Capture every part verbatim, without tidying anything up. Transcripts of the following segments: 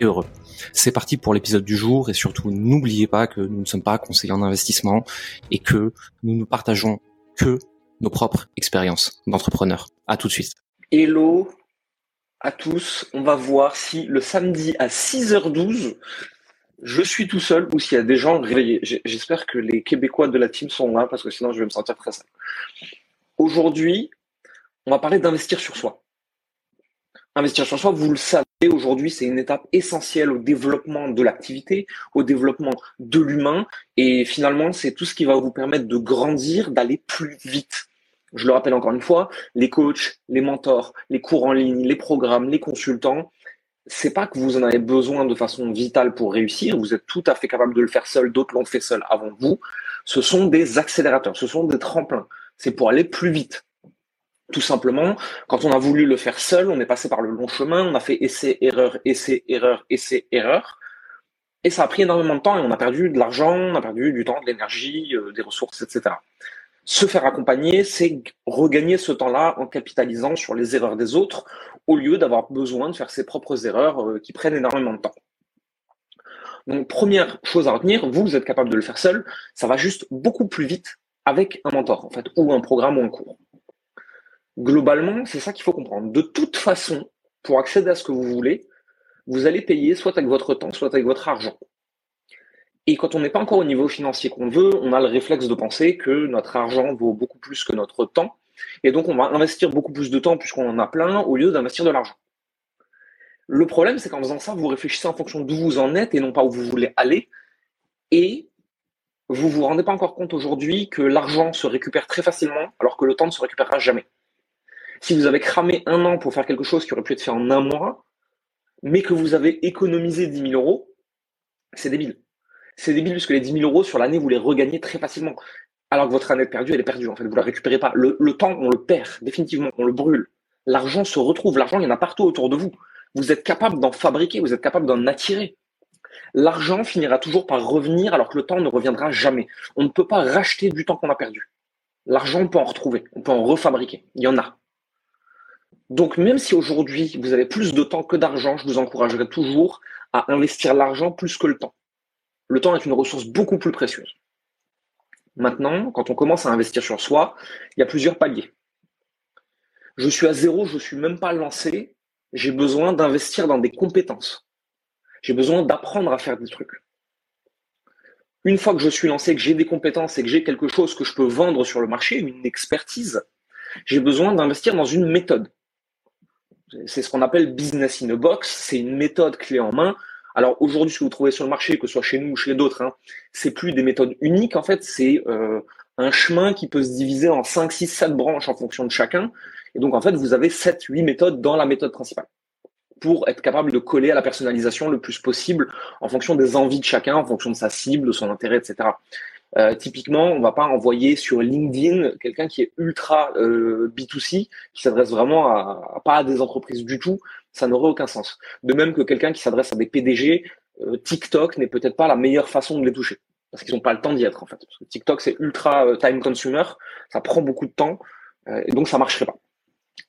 et heureux. C'est parti pour l'épisode du jour et surtout n'oubliez pas que nous ne sommes pas conseillers en investissement et que nous ne partageons que nos propres expériences d'entrepreneurs. À tout de suite. Hello à tous, on va voir si le samedi à six heures douze, je suis tout seul ou s'il y a des gens réveillés. J'espère que les Québécois de la team sont là parce que sinon je vais me sentir très seul. Aujourd'hui, on va parler d'investir sur soi. Investir sur soi, vous le savez, aujourd'hui, c'est une étape essentielle au développement de l'activité, au développement de l'humain. Et finalement, c'est tout ce qui va vous permettre de grandir, d'aller plus vite. Je le rappelle encore une fois, les coachs, les mentors, les cours en ligne, les programmes, les consultants, c'est pas que vous en avez besoin de façon vitale pour réussir. Vous êtes tout à fait capable de le faire seul. D'autres l'ont fait seul avant vous. Ce sont des accélérateurs. Ce sont des tremplins. C'est pour aller plus vite. Tout simplement, quand on a voulu le faire seul, on est passé par le long chemin, on a fait essai, erreur, essai, erreur, essai, erreur. Et ça a pris énormément de temps et on a perdu de l'argent, on a perdu du temps, de l'énergie, euh, des ressources, et cetera. Se faire accompagner, c'est regagner ce temps-là en capitalisant sur les erreurs des autres au lieu d'avoir besoin de faire ses propres erreurs euh, qui prennent énormément de temps. Donc, première chose à retenir, vous, vous êtes capable de le faire seul, ça va juste beaucoup plus vite avec un mentor, en fait, ou un programme ou un cours. Globalement, c'est ça qu'il faut comprendre. De toute façon, pour accéder à ce que vous voulez, vous allez payer soit avec votre temps, soit avec votre argent. Et quand on n'est pas encore au niveau financier qu'on veut, on a le réflexe de penser que notre argent vaut beaucoup plus que notre temps. Et donc, on va investir beaucoup plus de temps puisqu'on en a plein au lieu d'investir de l'argent. Le problème, c'est qu'en faisant ça, vous réfléchissez en fonction d'où vous en êtes et non pas où vous voulez aller. Et vous ne vous rendez pas encore compte aujourd'hui que l'argent se récupère très facilement alors que le temps ne se récupérera jamais. Si vous avez cramé un an pour faire quelque chose qui aurait pu être fait en un mois, mais que vous avez économisé dix mille euros, c'est débile. C'est débile puisque les dix mille euros sur l'année, vous les regagnez très facilement. Alors que votre année perdue, elle est perdue. En fait, vous ne la récupérez pas. Le, le temps, on le perd définitivement, on le brûle. L'argent se retrouve. L'argent, il y en a partout autour de vous. Vous êtes capable d'en fabriquer, vous êtes capable d'en attirer. L'argent finira toujours par revenir alors que le temps ne reviendra jamais. On ne peut pas racheter du temps qu'on a perdu. L'argent, on peut en retrouver, on peut en refabriquer. Il y en a. Donc, même si aujourd'hui, vous avez plus de temps que d'argent, je vous encouragerai toujours à investir l'argent plus que le temps. Le temps est une ressource beaucoup plus précieuse. Maintenant, quand on commence à investir sur soi, il y a plusieurs paliers. Je suis à zéro, je ne suis même pas lancé. J'ai besoin d'investir dans des compétences. J'ai besoin d'apprendre à faire des trucs. Une fois que je suis lancé, que j'ai des compétences et que j'ai quelque chose que je peux vendre sur le marché, une expertise, j'ai besoin d'investir dans une méthode. C'est ce qu'on appelle business in a box. C'est une méthode clé en main. Alors aujourd'hui, ce que vous trouvez sur le marché, que ce soit chez nous ou chez d'autres, hein, c'est plus des méthodes uniques. En fait, c'est euh, un chemin qui peut se diviser en cinq, six, sept branches en fonction de chacun. Et donc, en fait, vous avez sept, huit méthodes dans la méthode principale pour être capable de coller à la personnalisation le plus possible en fonction des envies de chacun, en fonction de sa cible, de son intérêt, et cetera. Euh, typiquement, on ne va pas envoyer sur LinkedIn quelqu'un qui est ultra euh, B deux C, qui s'adresse vraiment à, à pas à des entreprises du tout, ça n'aurait aucun sens. De même que quelqu'un qui s'adresse à des P D G, euh, TikTok n'est peut-être pas la meilleure façon de les toucher, parce qu'ils n'ont pas le temps d'y être en fait. Parce que TikTok, c'est ultra euh, time consumer, ça prend beaucoup de temps, euh, et donc ça ne marcherait pas.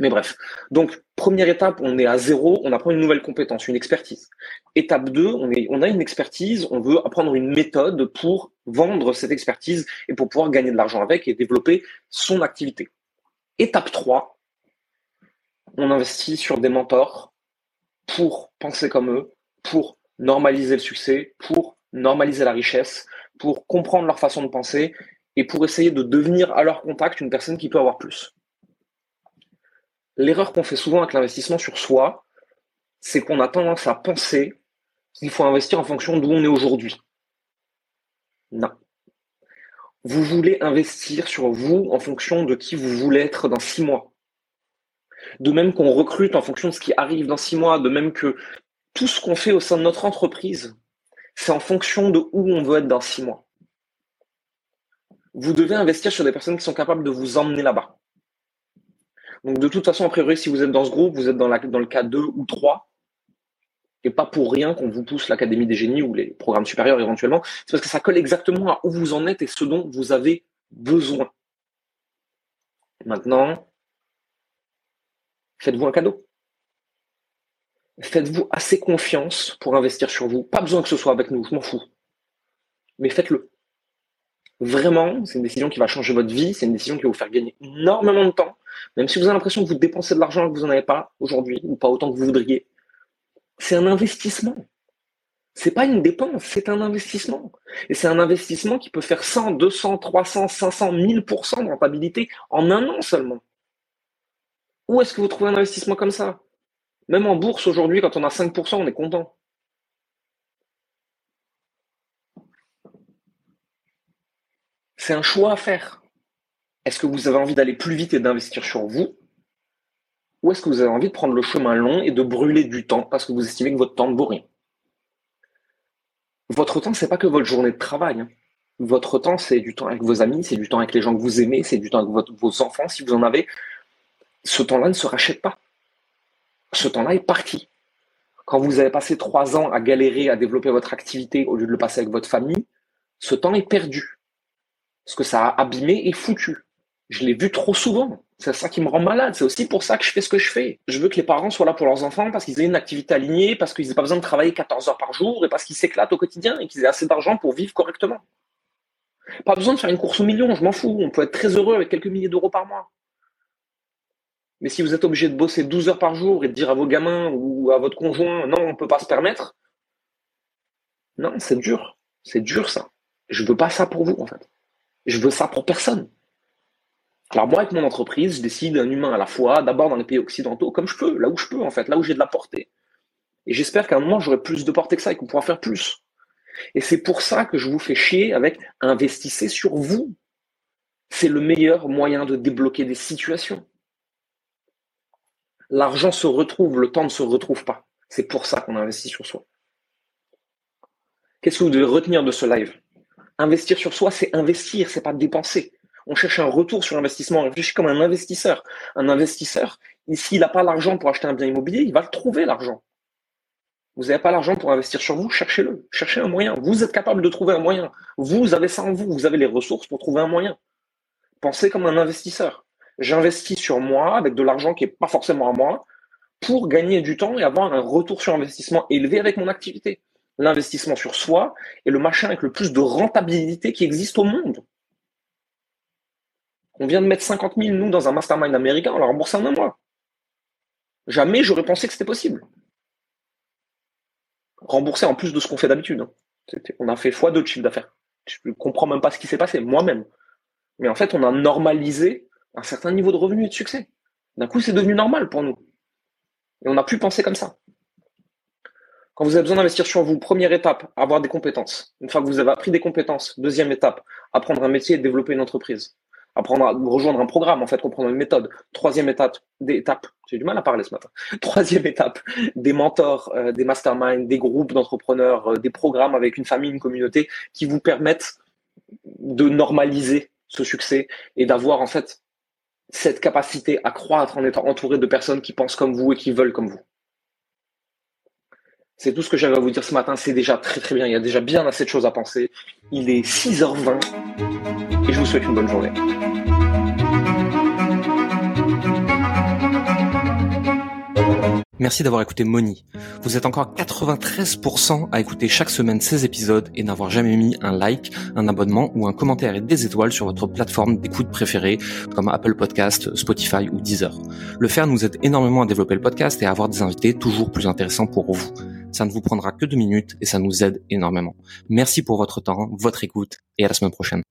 Mais bref, donc première étape, on est à zéro, on apprend une nouvelle compétence, une expertise. Étape deux, on, est, on a une expertise, on veut apprendre une méthode pour vendre cette expertise et pour pouvoir gagner de l'argent avec et développer son activité. Étape trois, on investit sur des mentors pour penser comme eux, pour normaliser le succès, pour normaliser la richesse, pour comprendre leur façon de penser et pour essayer de devenir à leur contact une personne qui peut avoir plus. L'erreur qu'on fait souvent avec l'investissement sur soi, c'est qu'on a tendance à penser qu'il faut investir en fonction d'où on est aujourd'hui. Non. Vous voulez investir sur vous en fonction de qui vous voulez être dans six mois. De même qu'on recrute en fonction de ce qui arrive dans six mois, de même que tout ce qu'on fait au sein de notre entreprise, c'est en fonction de où on veut être dans six mois. Vous devez investir sur des personnes qui sont capables de vous emmener là-bas. Donc, de toute façon, a priori, si vous êtes dans ce groupe, vous êtes dans, la, dans le cas deux ou trois. Et pas pour rien qu'on vous pousse l'Académie des Génies ou les programmes supérieurs éventuellement. C'est parce que ça colle exactement à où vous en êtes et ce dont vous avez besoin. Maintenant, faites-vous un cadeau. Faites-vous assez confiance pour investir sur vous. Pas besoin que ce soit avec nous, je m'en fous. Mais faites-le. Vraiment, c'est une décision qui va changer votre vie. C'est une décision qui va vous faire gagner énormément de temps. Même si vous avez l'impression que vous dépensez de l'argent et que vous n'en avez pas aujourd'hui, ou pas autant que vous voudriez, c'est un investissement. C'est pas une dépense, c'est un investissement. Et c'est un investissement qui peut faire cent, deux cents, trois cents, cinq cents, mille pour cent de rentabilité en un an seulement. Où est-ce que vous trouvez un investissement comme ça ? Même en bourse aujourd'hui, quand on a cinq pour cent, on est content. C'est un choix à faire. Est-ce que vous avez envie d'aller plus vite et d'investir sur vous ? Ou est-ce que vous avez envie de prendre le chemin long et de brûler du temps parce que vous estimez que votre temps ne vaut rien ? Votre temps, ce n'est pas que votre journée de travail. Votre temps, c'est du temps avec vos amis, c'est du temps avec les gens que vous aimez, c'est du temps avec votre, vos enfants, si vous en avez. Ce temps-là ne se rachète pas. Ce temps-là est parti. Quand vous avez passé trois ans à galérer, à développer votre activité au lieu de le passer avec votre famille, ce temps est perdu. Ce que ça a abîmé est foutu. Je l'ai vu trop souvent. C'est ça qui me rend malade. C'est aussi pour ça que je fais ce que je fais. Je veux que les parents soient là pour leurs enfants parce qu'ils aient une activité alignée, parce qu'ils n'aient pas besoin de travailler quatorze heures par jour et parce qu'ils s'éclatent au quotidien et qu'ils aient assez d'argent pour vivre correctement. Pas besoin de faire une course au million, je m'en fous. On peut être très heureux avec quelques milliers d'euros par mois. Mais si vous êtes obligé de bosser douze heures par jour et de dire à vos gamins ou à votre conjoint « Non, on ne peut pas se permettre », non, c'est dur. C'est dur, ça. Je ne veux pas ça pour vous, en fait. Je veux ça pour personne. Alors moi, avec mon entreprise, je décide un humain à la fois, d'abord dans les pays occidentaux, comme je peux, là où je peux, en fait, là où j'ai de la portée. Et j'espère qu'à un moment, j'aurai plus de portée que ça et qu'on pourra faire plus. Et c'est pour ça que je vous fais chier avec « investissez sur vous ». C'est le meilleur moyen de débloquer des situations. L'argent se retrouve, le temps ne se retrouve pas. C'est pour ça qu'on investit sur soi. Qu'est-ce que vous devez retenir de ce live ? Investir sur soi, c'est investir, c'est pas dépenser. On cherche un retour sur investissement. On réfléchit comme un investisseur. Un investisseur, s'il n'a pas l'argent pour acheter un bien immobilier, il va le trouver, l'argent. Vous n'avez pas l'argent pour investir sur vous, cherchez-le. Cherchez un moyen. Vous êtes capable de trouver un moyen. Vous avez ça en vous. Vous avez les ressources pour trouver un moyen. Pensez comme un investisseur. J'investis sur moi avec de l'argent qui n'est pas forcément à moi pour gagner du temps et avoir un retour sur investissement élevé avec mon activité. L'investissement sur soi est le machin avec le plus de rentabilité qui existe au monde. On vient de mettre cinquante mille, nous, dans un mastermind américain, on l'a remboursé en un mois. Jamais j'aurais pensé que c'était possible. Rembourser en plus de ce qu'on fait d'habitude. On a fait fois deux de chiffre d'affaires. Je ne comprends même pas ce qui s'est passé, moi-même. Mais en fait, on a normalisé un certain niveau de revenus et de succès. D'un coup, c'est devenu normal pour nous. Et on n'a plus pensé comme ça. Quand vous avez besoin d'investir sur vous, première étape, avoir des compétences. Une fois que vous avez appris des compétences, deuxième étape, apprendre un métier et développer une entreprise. Apprendre à rejoindre un programme, en fait, comprendre une méthode. Troisième étape, des étapes. J'ai du mal à parler ce matin. Troisième étape, des mentors, euh, des masterminds, des groupes d'entrepreneurs, euh, des programmes avec une famille, une communauté qui vous permettent de normaliser ce succès et d'avoir, en fait, cette capacité à croître en étant entouré de personnes qui pensent comme vous et qui veulent comme vous. C'est tout ce que j'avais à vous dire ce matin. C'est déjà très, très bien. Il y a déjà bien assez de choses à penser. Il est six heures vingt et je vous souhaite une bonne journée. Merci d'avoir écouté Moni. Vous êtes encore quatre-vingt-treize pour cent à écouter chaque semaine ces épisodes et n'avoir jamais mis un like, un abonnement ou un commentaire et des étoiles sur votre plateforme d'écoute préférée comme Apple Podcast, Spotify ou Deezer. Le faire nous aide énormément à développer le podcast et à avoir des invités toujours plus intéressants pour vous. Ça ne vous prendra que deux minutes et ça nous aide énormément. Merci pour votre temps, votre écoute et à la semaine prochaine.